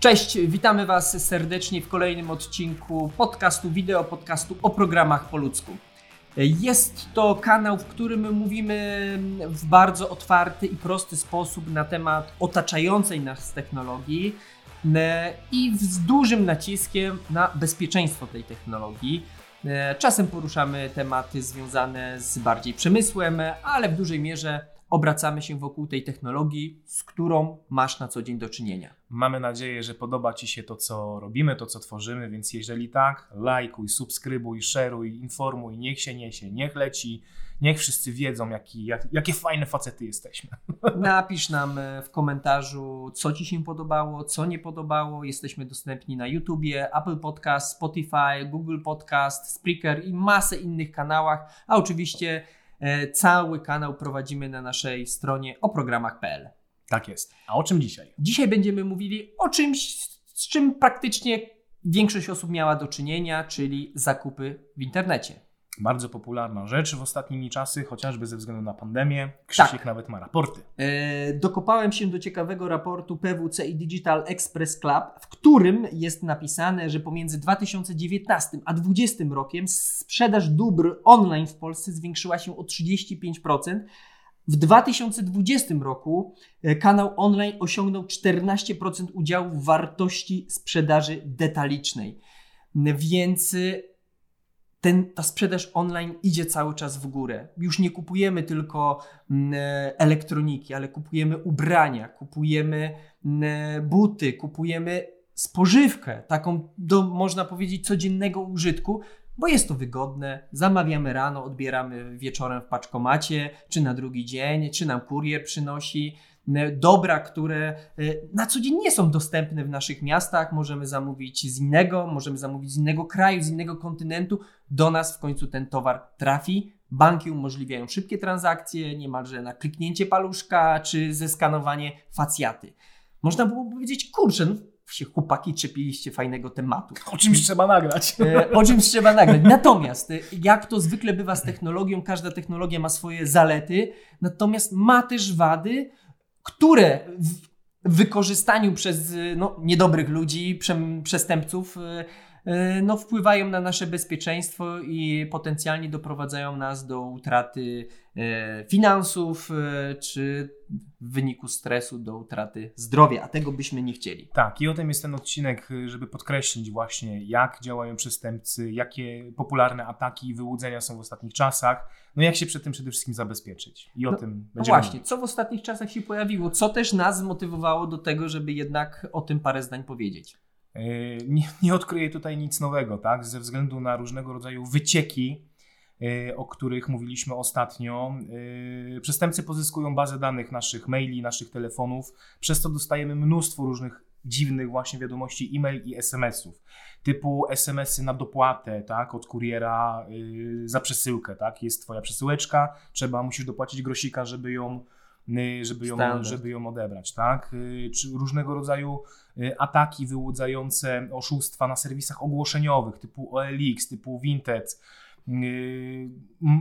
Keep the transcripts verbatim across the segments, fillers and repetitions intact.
Cześć, witamy Was serdecznie w kolejnym odcinku podcastu, wideo podcastu o programach po ludzku. Jest to kanał, w którym mówimy w bardzo otwarty i prosty sposób na temat otaczającej nas technologii i z dużym naciskiem na bezpieczeństwo tej technologii. Czasem poruszamy tematy związane z bardziej przemysłem, ale w dużej mierze obracamy się wokół tej technologii, z którą masz na co dzień do czynienia. Mamy nadzieję, że podoba Ci się to, co robimy, to, co tworzymy, więc jeżeli tak, lajkuj, subskrybuj, szeruj, informuj, niech się niesie, niech leci, niech wszyscy wiedzą, jaki, jak, jakie fajne facety jesteśmy. Napisz nam w komentarzu, co Ci się podobało, co nie podobało. Jesteśmy dostępni na YouTubie, Apple Podcast, Spotify, Google Podcast, Spreaker i masę innych kanałach, a oczywiście cały kanał prowadzimy na naszej stronie o programach kropka p l. Tak jest. A o czym dzisiaj? Dzisiaj będziemy mówili o czymś, z czym praktycznie większość osób miała do czynienia, czyli zakupy w internecie. Bardzo popularna rzecz w ostatnimi czasy, chociażby ze względu na pandemię. Krzysiek tak. Nawet ma raporty. E, dokopałem się do ciekawego raportu P W C i Digital Express Club, w którym jest napisane, że pomiędzy dwa tysiące dziewiętnastym a dwa tysiące dwudziestym rokiem sprzedaż dóbr online w Polsce zwiększyła się o trzydzieści pięć procent. W dwa tysiące dwudziestym roku kanał online osiągnął czternaście procent udziału w wartości sprzedaży detalicznej. Więc Ten, ta sprzedaż online idzie cały czas w górę. Już nie kupujemy tylko elektroniki, ale kupujemy ubrania, kupujemy buty, kupujemy spożywkę, taką do, można powiedzieć, codziennego użytku, bo jest to wygodne. Zamawiamy rano, odbieramy wieczorem w paczkomacie, czy na drugi dzień, czy nam kurier przynosi. Dobra, które na co dzień nie są dostępne w naszych miastach, możemy zamówić z innego, możemy zamówić z innego kraju, z innego kontynentu, do nas w końcu ten towar trafi. Banki umożliwiają szybkie transakcje, niemalże na kliknięcie paluszka czy zeskanowanie facjaty. Można było powiedzieć, kurczę, no się chłopaki czepiliście fajnego tematu. O czymś trzeba nagrać. O czymś trzeba nagrać. Natomiast jak to zwykle bywa z technologią, każda technologia ma swoje zalety, natomiast ma też wady, które w wykorzystaniu przez no, niedobrych ludzi, przestępców, no, wpływają na nasze bezpieczeństwo i potencjalnie doprowadzają nas do utraty finansów, czy w wyniku stresu do utraty zdrowia, a tego byśmy nie chcieli. Tak, i o tym jest ten odcinek, żeby podkreślić właśnie, jak działają przestępcy, jakie popularne ataki i wyłudzenia są w ostatnich czasach, no jak się przed tym przede wszystkim zabezpieczyć i o no, tym będziemy właśnie, mówić. Co w ostatnich czasach się pojawiło, co też nas zmotywowało do tego, żeby jednak o tym parę zdań powiedzieć. Nie, nie odkryję tutaj nic nowego, tak? Ze względu na różnego rodzaju wycieki, o których mówiliśmy ostatnio. Przestępcy pozyskują bazę danych naszych maili, naszych telefonów, przez to dostajemy mnóstwo różnych dziwnych właśnie wiadomości e-mail i es em esów, typu es em esy na dopłatę, tak, od kuriera za przesyłkę, tak? Jest twoja przesyłeczka, trzeba, musisz dopłacić grosika, żeby ją Żeby ją, żeby ją odebrać, tak? Czy różnego rodzaju ataki wyłudzające, oszustwa na serwisach ogłoszeniowych typu O L X, typu Vinted.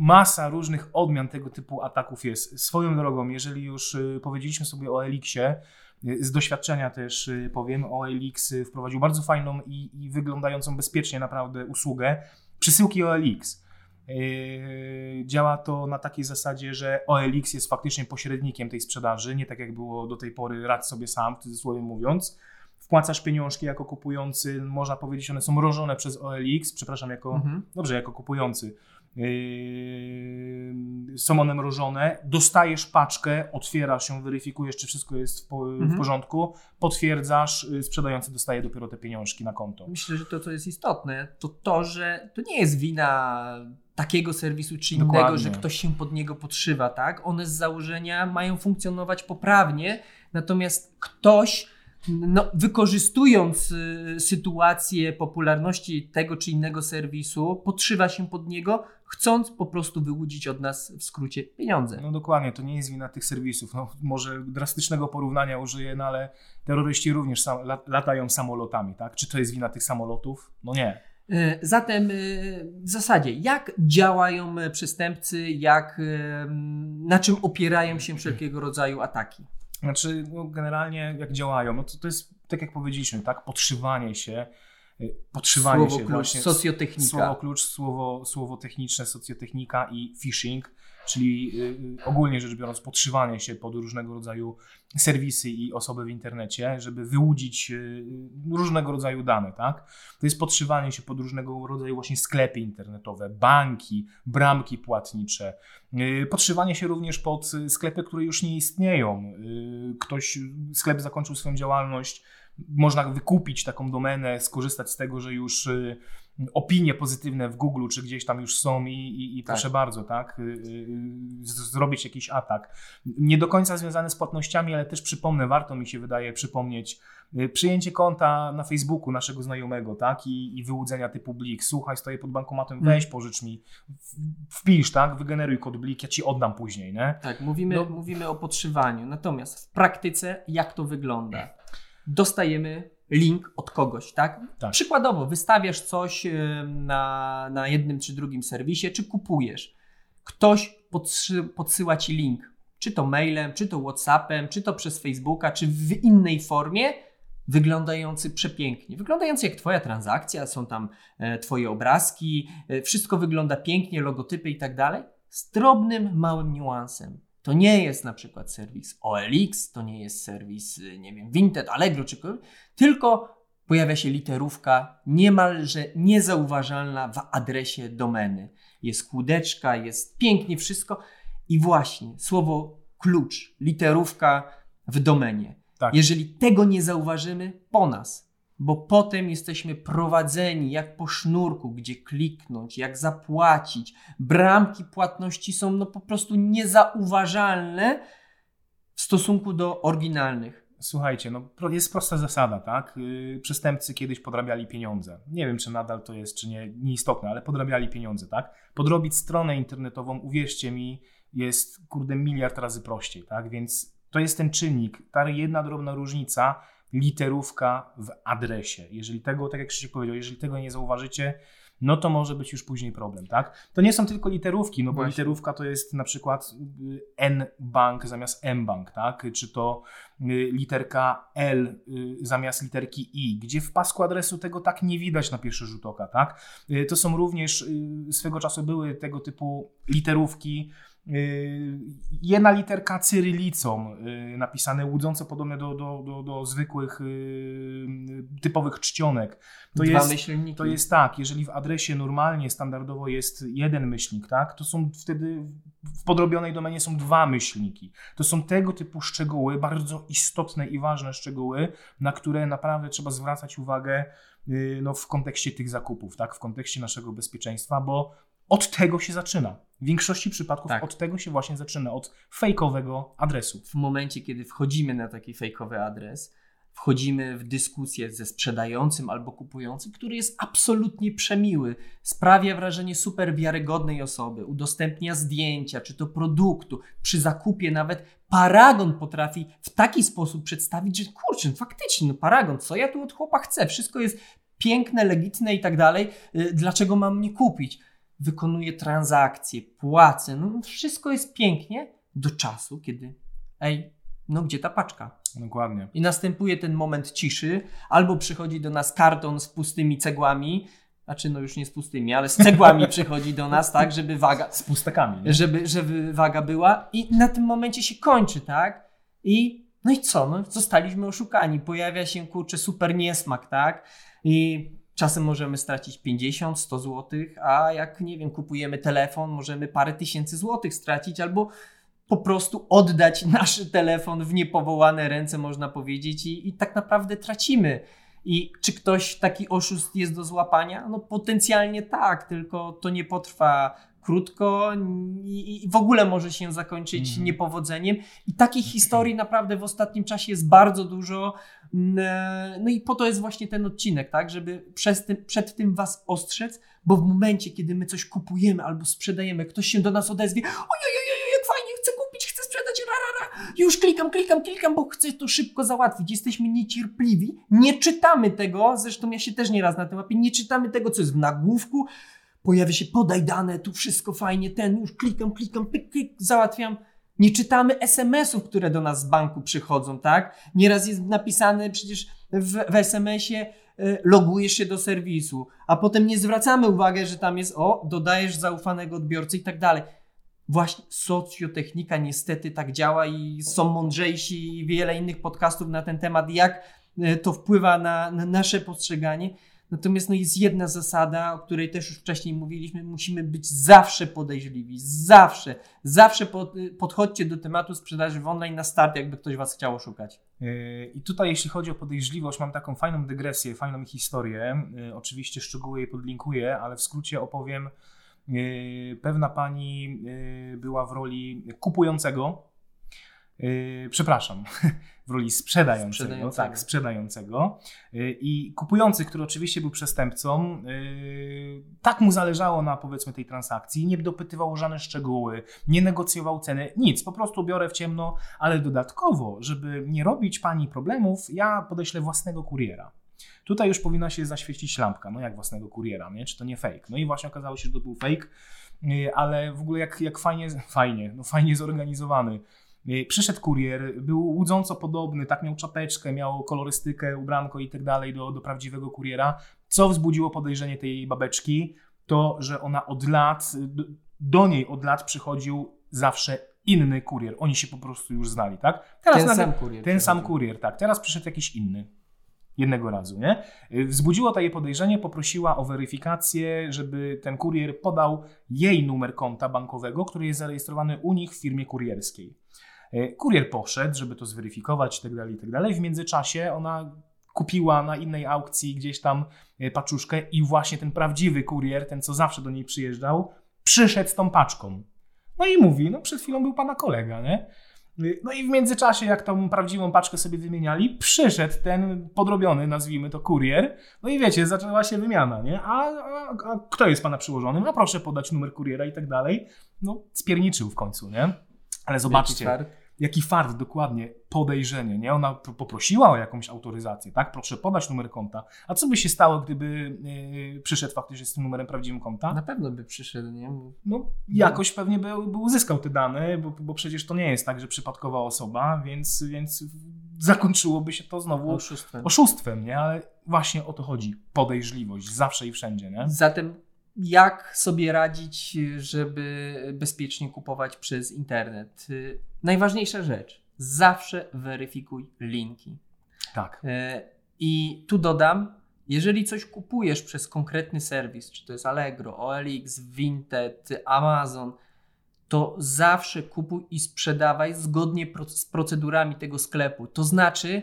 Masa różnych odmian tego typu ataków jest. Swoją drogą, jeżeli już powiedzieliśmy sobie o O L X-ie, z doświadczenia też powiem, O L X wprowadził bardzo fajną i, i wyglądającą bezpiecznie naprawdę usługę, przesyłki O L X. Działa to na takiej zasadzie, że O L X jest faktycznie pośrednikiem tej sprzedaży, nie tak jak było do tej pory, radź sobie sam, w cudzysłowie mówiąc. Wpłacasz pieniążki jako kupujący, można powiedzieć, one są mrożone przez O L X, przepraszam, jako, mhm. dobrze, jako kupujący. Yy, są one mrożone, dostajesz paczkę, otwierasz ją, weryfikujesz, czy wszystko jest w, po, mhm. w porządku, potwierdzasz, sprzedający dostaje dopiero te pieniążki na konto. Myślę, że to, co jest istotne, to to, że to nie jest wina takiego serwisu czy innego, Dokładnie. Że ktoś się pod niego podszywa, tak? One z założenia mają funkcjonować poprawnie, natomiast ktoś, no, wykorzystując y, sytuację popularności tego czy innego serwisu, podszywa się pod niego, chcąc po prostu wyłudzić od nas w skrócie pieniądze. No dokładnie, to nie jest wina tych serwisów. No, może drastycznego porównania użyję, no ale terroryści również sam, lat, latają samolotami, tak? Czy to jest wina tych samolotów? No nie. Y, zatem y, w zasadzie jak działają przestępcy, jak, y, na czym opierają się wszelkiego rodzaju ataki? Znaczy, no generalnie jak działają, no to, to jest tak jak powiedzieliśmy, tak, podszywanie się, podszywanie słowo się klucz, właśnie. Socjotechnika. Słowo klucz, słowo, słowo techniczne, socjotechnika i phishing, czyli yy, ogólnie rzecz biorąc podszywanie się pod różnego rodzaju serwisy i osoby w internecie, żeby wyłudzić yy, różnego rodzaju dane, tak? To jest podszywanie się pod różnego rodzaju właśnie sklepy internetowe, banki, bramki płatnicze, yy, podszywanie się również pod sklepy, które już nie istnieją. Yy, ktoś, sklep zakończył swoją działalność, można wykupić taką domenę, skorzystać z tego, że już opinie pozytywne w Google czy gdzieś tam już są i, i, i tak. Proszę bardzo, tak, zrobić jakiś atak. Nie do końca związany z płatnościami, ale też przypomnę, warto mi się wydaje przypomnieć, przyjęcie konta na Facebooku naszego znajomego, tak, i, i wyłudzenia typu blik. Słuchaj, stoję pod bankomatem, weź, hmm. pożycz mi, wpisz, tak, wygeneruj kod blik, ja ci oddam później, nie? Tak, mówimy, no. mówimy o podszywaniu, natomiast w praktyce jak to wygląda? Nie. Dostajemy link od kogoś, tak? tak? Przykładowo wystawiasz coś na, na jednym czy drugim serwisie, czy kupujesz. Ktoś podszy, podsyła ci link, czy to mailem, czy to WhatsAppem, czy to przez Facebooka, czy w innej formie, wyglądający przepięknie. Wyglądający jak twoja transakcja, są tam e, twoje obrazki, e, wszystko wygląda pięknie, logotypy i tak dalej, z drobnym, małym niuansem. To nie jest na przykład serwis O L X, to nie jest serwis, nie wiem, Vinted, Allegro czy kogoś, tylko pojawia się literówka niemalże niezauważalna w adresie domeny. Jest kółdeczka, jest pięknie wszystko i właśnie słowo klucz, literówka w domenie. Tak. Jeżeli tego nie zauważymy, po nas, bo potem jesteśmy prowadzeni jak po sznurku, gdzie kliknąć, jak zapłacić. Bramki płatności są no po prostu niezauważalne w stosunku do oryginalnych. Słuchajcie, no jest prosta zasada, tak? Przestępcy kiedyś podrabiali pieniądze. Nie wiem, czy nadal to jest, czy nie, nieistotne, ale podrabiali pieniądze, tak? Podrobić stronę internetową, uwierzcie mi, jest kurde miliard razy prościej, tak? Więc to jest ten czynnik, ta jedna drobna różnica, literówka w adresie. Jeżeli tego, tak jak Krzysiek powiedział, jeżeli tego nie zauważycie, no to może być już później problem, tak? To nie są tylko literówki, no bo Właśnie. literówka to jest na przykład N-bank zamiast M-bank, tak? Czy to literka L zamiast literki I, gdzie w pasku adresu tego tak nie widać na pierwszy rzut oka, tak? To są również, swego czasu były tego typu literówki, jedna literka cyrylicą, napisane łudząco podobne do, do, do, do zwykłych typowych czcionek. To Dwa jest, myślniki. To jest tak, jeżeli w adresie normalnie, standardowo jest jeden myślnik, tak, to są wtedy w podrobionej domenie są dwa myślniki. To są tego typu szczegóły, bardzo istotne i ważne szczegóły, na które naprawdę trzeba zwracać uwagę no, w kontekście tych zakupów, tak, w kontekście naszego bezpieczeństwa, bo od tego się zaczyna. W większości przypadków tak. od tego się właśnie zaczyna, od fejkowego adresu. W momencie, kiedy wchodzimy na taki fejkowy adres, wchodzimy w dyskusję ze sprzedającym albo kupującym, który jest absolutnie przemiły, sprawia wrażenie super wiarygodnej osoby, udostępnia zdjęcia, czy to produktu, przy zakupie nawet paragon potrafi w taki sposób przedstawić, że kurczę, faktycznie, no paragon, co ja tu od chłopa chcę? Wszystko jest piękne, legitne i tak dalej, dlaczego mam nie kupić? Wykonuje transakcje, płacę, no wszystko jest pięknie do czasu, kiedy ej, no gdzie ta paczka? Dokładnie. I następuje ten moment ciszy, albo przychodzi do nas karton z pustymi cegłami, znaczy no już nie z pustymi, ale z cegłami przychodzi do nas, tak, żeby waga... Z pustakami. Nie? Żeby, żeby waga była i na tym momencie się kończy, tak? I no i co? No zostaliśmy oszukani, pojawia się kurczę super niesmak, tak? I czasem możemy stracić pięćdziesiąt, sto złotych, a jak, nie wiem, kupujemy telefon, możemy parę tysięcy złotych stracić albo po prostu oddać nasz telefon w niepowołane ręce, można powiedzieć, i, i tak naprawdę tracimy. I czy ktoś taki oszust jest do złapania? No potencjalnie tak, tylko to nie potrwa krótko i, i w ogóle może się zakończyć mm. niepowodzeniem. I takich historii naprawdę w ostatnim czasie jest bardzo dużo. No i po to jest właśnie ten odcinek, tak, żeby przez tym, przed tym was ostrzec, bo w momencie, kiedy my coś kupujemy albo sprzedajemy, ktoś się do nas odezwie, ojojojoj, jak fajnie, chcę kupić, chcę sprzedać, rarara, już klikam, klikam, klikam, bo chcę to szybko załatwić. Jesteśmy niecierpliwi, nie czytamy tego, zresztą ja się też nieraz na tym łapię, nie czytamy tego, co jest w nagłówku, pojawia się podaj dane, tu wszystko fajnie, ten już klikam, klikam, pyk, pyk, załatwiam. Nie czytamy es em esów, które do nas z banku przychodzą, tak? Nieraz jest napisane przecież w, w es em esie, logujesz się do serwisu, a potem nie zwracamy uwagi, że tam jest o, dodajesz zaufanego odbiorcy i tak dalej. Właśnie socjotechnika niestety tak działa i są mądrzejsi i wiele innych podcastów na ten temat, jak to wpływa na, na nasze postrzeganie. Natomiast no jest jedna zasada, o której też już wcześniej mówiliśmy, musimy być zawsze podejrzliwi, zawsze, zawsze pod, podchodźcie do tematu sprzedaży w online na start, jakby ktoś was chciał oszukać. I tutaj jeśli chodzi o podejrzliwość, mam taką fajną dygresję, fajną historię, oczywiście szczegóły jej podlinkuję, ale w skrócie opowiem, pewna pani była w roli kupującego, przepraszam, w roli sprzedającego, sprzedającego. tak, sprzedającego i kupujący, który oczywiście był przestępcą, tak mu zależało na powiedzmy tej transakcji, nie dopytywał żadne szczegóły, nie negocjował ceny, nic, po prostu biorę w ciemno, ale dodatkowo, żeby nie robić pani problemów, ja podeślę własnego kuriera. Tutaj już powinna się zaświecić lampka, no jak własnego kuriera, nie? Czy to nie fake? No i właśnie okazało się, że to był fake, ale w ogóle jak, jak fajnie, fajnie, no fajnie zorganizowany. Przyszedł kurier, był łudząco podobny, tak miał czapeczkę, miał kolorystykę, ubranko i tak dalej do, do prawdziwego kuriera, co wzbudziło podejrzenie tej babeczki, to, że ona od lat, do, do niej od lat przychodził zawsze inny kurier, oni się po prostu już znali, tak? Teraz ten nagle, sam kurier. Ten sam kurier, tak, teraz przyszedł jakiś inny. Jednego razu, nie? Wzbudziło to jej podejrzenie, poprosiła o weryfikację, żeby ten kurier podał jej numer konta bankowego, który jest zarejestrowany u nich w firmie kurierskiej. Kurier poszedł, żeby to zweryfikować itd., itd. W międzyczasie ona kupiła na innej aukcji gdzieś tam paczuszkę i właśnie ten prawdziwy kurier, ten co zawsze do niej przyjeżdżał, przyszedł z tą paczką. No i mówi, no przed chwilą był pana kolega, nie? No i w międzyczasie, jak tą prawdziwą paczkę sobie wymieniali, przyszedł ten podrobiony, nazwijmy to, kurier. No i wiecie, zaczęła się wymiana, nie? A, a, a kto jest pana przyłożonym? A proszę podać numer kuriera i tak dalej. No, spierniczył w końcu, nie? Ale zobaczcie, jaki fart, jaki fart dokładnie, podejrzenie, nie? Ona poprosiła o jakąś autoryzację, tak? Proszę podać numer konta. A co by się stało, gdyby yy, przyszedł faktycznie z tym numerem prawdziwym konta? Na pewno by przyszedł, nie? No, jakoś pewnie by, by uzyskał te dane, bo, bo przecież to nie jest tak, że przypadkowa osoba, więc, więc zakończyłoby się to znowu oszustwem. oszustwem, nie? Ale właśnie o to chodzi, podejrzliwość zawsze i wszędzie, nie? Zatem jak sobie radzić, żeby bezpiecznie kupować przez internet? Najważniejsza rzecz. Zawsze weryfikuj linki. Tak. I tu dodam, jeżeli coś kupujesz przez konkretny serwis, czy to jest Allegro, O L X, Vinted, Amazon, to zawsze kupuj i sprzedawaj zgodnie z procedurami tego sklepu. To znaczy,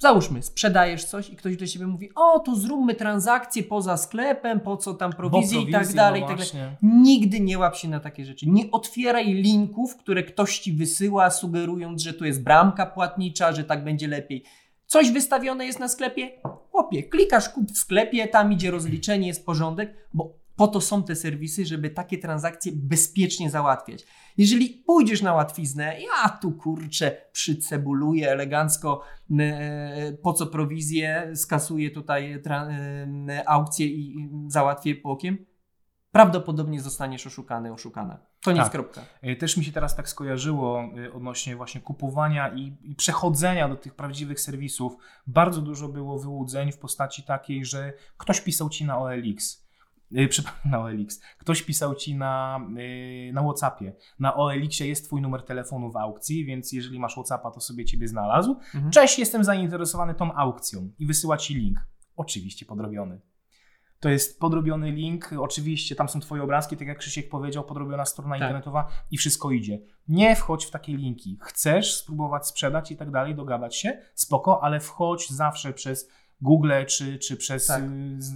załóżmy, sprzedajesz coś i ktoś do ciebie mówi, o to zróbmy transakcję poza sklepem, po co tam prowizje i tak dalej. No i tak dalej. Nigdy nie łap się na takie rzeczy. Nie otwieraj linków, które ktoś ci wysyła, sugerując, że tu jest bramka płatnicza, że tak będzie lepiej. Coś wystawione jest na sklepie? Chłopie, klikasz kup w sklepie, tam idzie rozliczenie, jest porządek, bo po to są te serwisy, żeby takie transakcje bezpiecznie załatwiać. Jeżeli pójdziesz na łatwiznę, ja tu kurczę przycebuluję elegancko, po co prowizję, skasuję tutaj aukcję i załatwię płokiem, prawdopodobnie zostaniesz oszukany, oszukana. To nie jest kropka. Też mi się teraz tak skojarzyło odnośnie właśnie kupowania i, i przechodzenia do tych prawdziwych serwisów. Bardzo dużo było wyłudzeń w postaci takiej, że ktoś pisał ci na O L X. Na O L X. Ktoś pisał ci na, na WhatsAppie. Na O L X-ie jest twój numer telefonu w aukcji, więc jeżeli masz WhatsAppa, to sobie ciebie znalazł. Mhm. Cześć, jestem zainteresowany tą aukcją i wysyła ci link. Oczywiście podrobiony. To jest podrobiony link, oczywiście tam są twoje obrazki, tak jak Krzysiek powiedział, podrobiona strona tak. internetowa i wszystko idzie. Nie wchodź w takie linki. Chcesz spróbować sprzedać i tak dalej, dogadać się, spoko, ale wchodź zawsze przez Google, czy, czy przez, tak.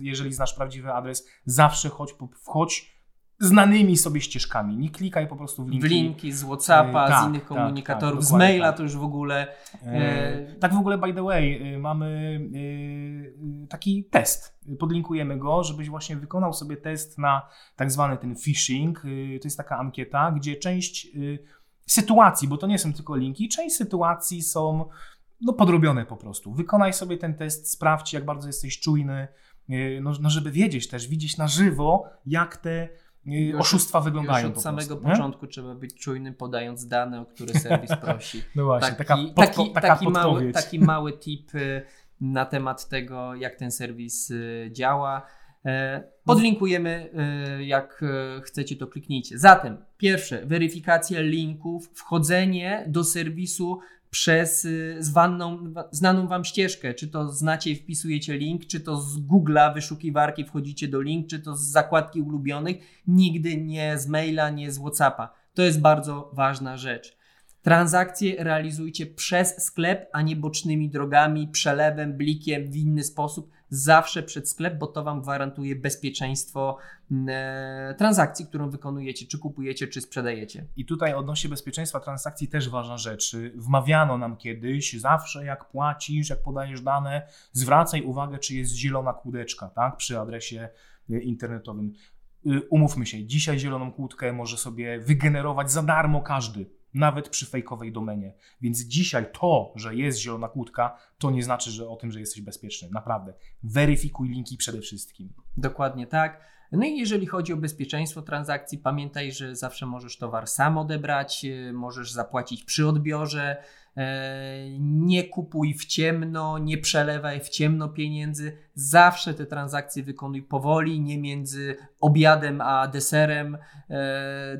jeżeli znasz prawdziwy adres, zawsze chodź, wchodź znanymi sobie ścieżkami. Nie klikaj po prostu w linki. W linki z WhatsAppa, tak, z innych komunikatorów, tak, tak, z maila tak. to już w ogóle. E, tak w ogóle, by the way, mamy e, taki test. Podlinkujemy go, żebyś właśnie wykonał sobie test na tak zwany ten phishing. E, to jest taka ankieta, gdzie część e, sytuacji, bo to nie są tylko linki, część sytuacji są no podrobione po prostu. Wykonaj sobie ten test, sprawdź jak bardzo jesteś czujny, no, no żeby wiedzieć też, widzieć na żywo jak te już, oszustwa wyglądają. Już od samego prostu, początku nie? trzeba być czujnym, podając dane, o które serwis prosi. No właśnie, taki, taka, podpo, taka taki podpowiedź. Mały, taki mały tip na temat tego, jak ten serwis działa. Podlinkujemy, jak chcecie, to kliknijcie. Zatem pierwsze, weryfikacja linków, wchodzenie do serwisu przez zwaną, znaną Wam ścieżkę, czy to znacie i wpisujecie link, czy to z Google'a, wyszukiwarki wchodzicie do link, czy to z zakładki ulubionych, nigdy nie z maila, nie z WhatsAppa. To jest bardzo ważna rzecz. Transakcje realizujcie przez sklep, a nie bocznymi drogami, przelewem, blikiem, w inny sposób. Zawsze przed sklep, bo to Wam gwarantuje bezpieczeństwo e, transakcji, którą wykonujecie, czy kupujecie, czy sprzedajecie. I tutaj odnośnie bezpieczeństwa transakcji też ważna rzecz. Wmawiano nam kiedyś, zawsze jak płacisz, jak podajesz dane, zwracaj uwagę, czy jest zielona kółeczka, tak, przy adresie internetowym. Umówmy się, dzisiaj zieloną kłódkę może sobie wygenerować za darmo każdy. Nawet przy fejkowej domenie. Więc dzisiaj to, że jest zielona kłódka, to nie znaczy, że o tym, że jesteś bezpieczny. Naprawdę. Weryfikuj linki przede wszystkim. Dokładnie tak. No i jeżeli chodzi o bezpieczeństwo transakcji, pamiętaj, że zawsze możesz towar sam odebrać, możesz zapłacić przy odbiorze, nie kupuj w ciemno, nie przelewaj w ciemno pieniędzy. Zawsze te transakcje wykonuj powoli, nie między obiadem a deserem,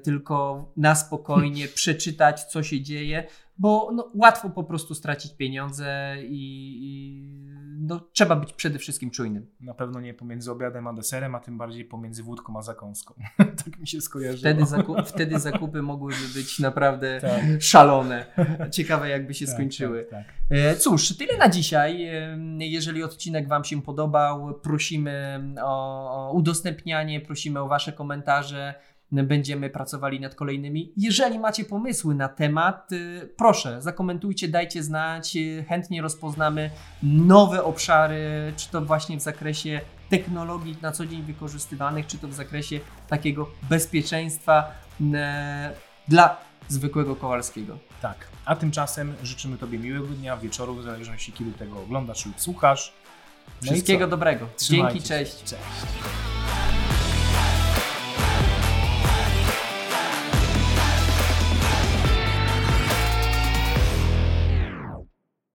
tylko na spokojnie przeczytać, co się dzieje, bo no, łatwo po prostu stracić pieniądze i, i no, trzeba być przede wszystkim czujnym. Na pewno nie pomiędzy obiadem a deserem, a tym bardziej pomiędzy wódką a zakąską. Tak mi się skojarzyło. Wtedy, zaku- wtedy zakupy mogłyby być naprawdę tak. szalone. Ciekawe, jakby się tak, skończyły. Tak, tak. Cóż, tyle na dzisiaj. Jeżeli odcinek Wam się podobał, prosimy o udostępnianie, prosimy o Wasze komentarze. Będziemy pracowali nad kolejnymi. Jeżeli macie pomysły na temat, proszę, zakomentujcie, dajcie znać. Chętnie rozpoznamy nowe obszary, czy to właśnie w zakresie technologii na co dzień wykorzystywanych, czy to w zakresie takiego bezpieczeństwa dla zwykłego Kowalskiego. Tak, a tymczasem życzymy Tobie miłego dnia, wieczoru, w zależności kiedy tego oglądasz lub słuchasz. No wszystkiego dobrego. Dzięki, cześć. Cześć.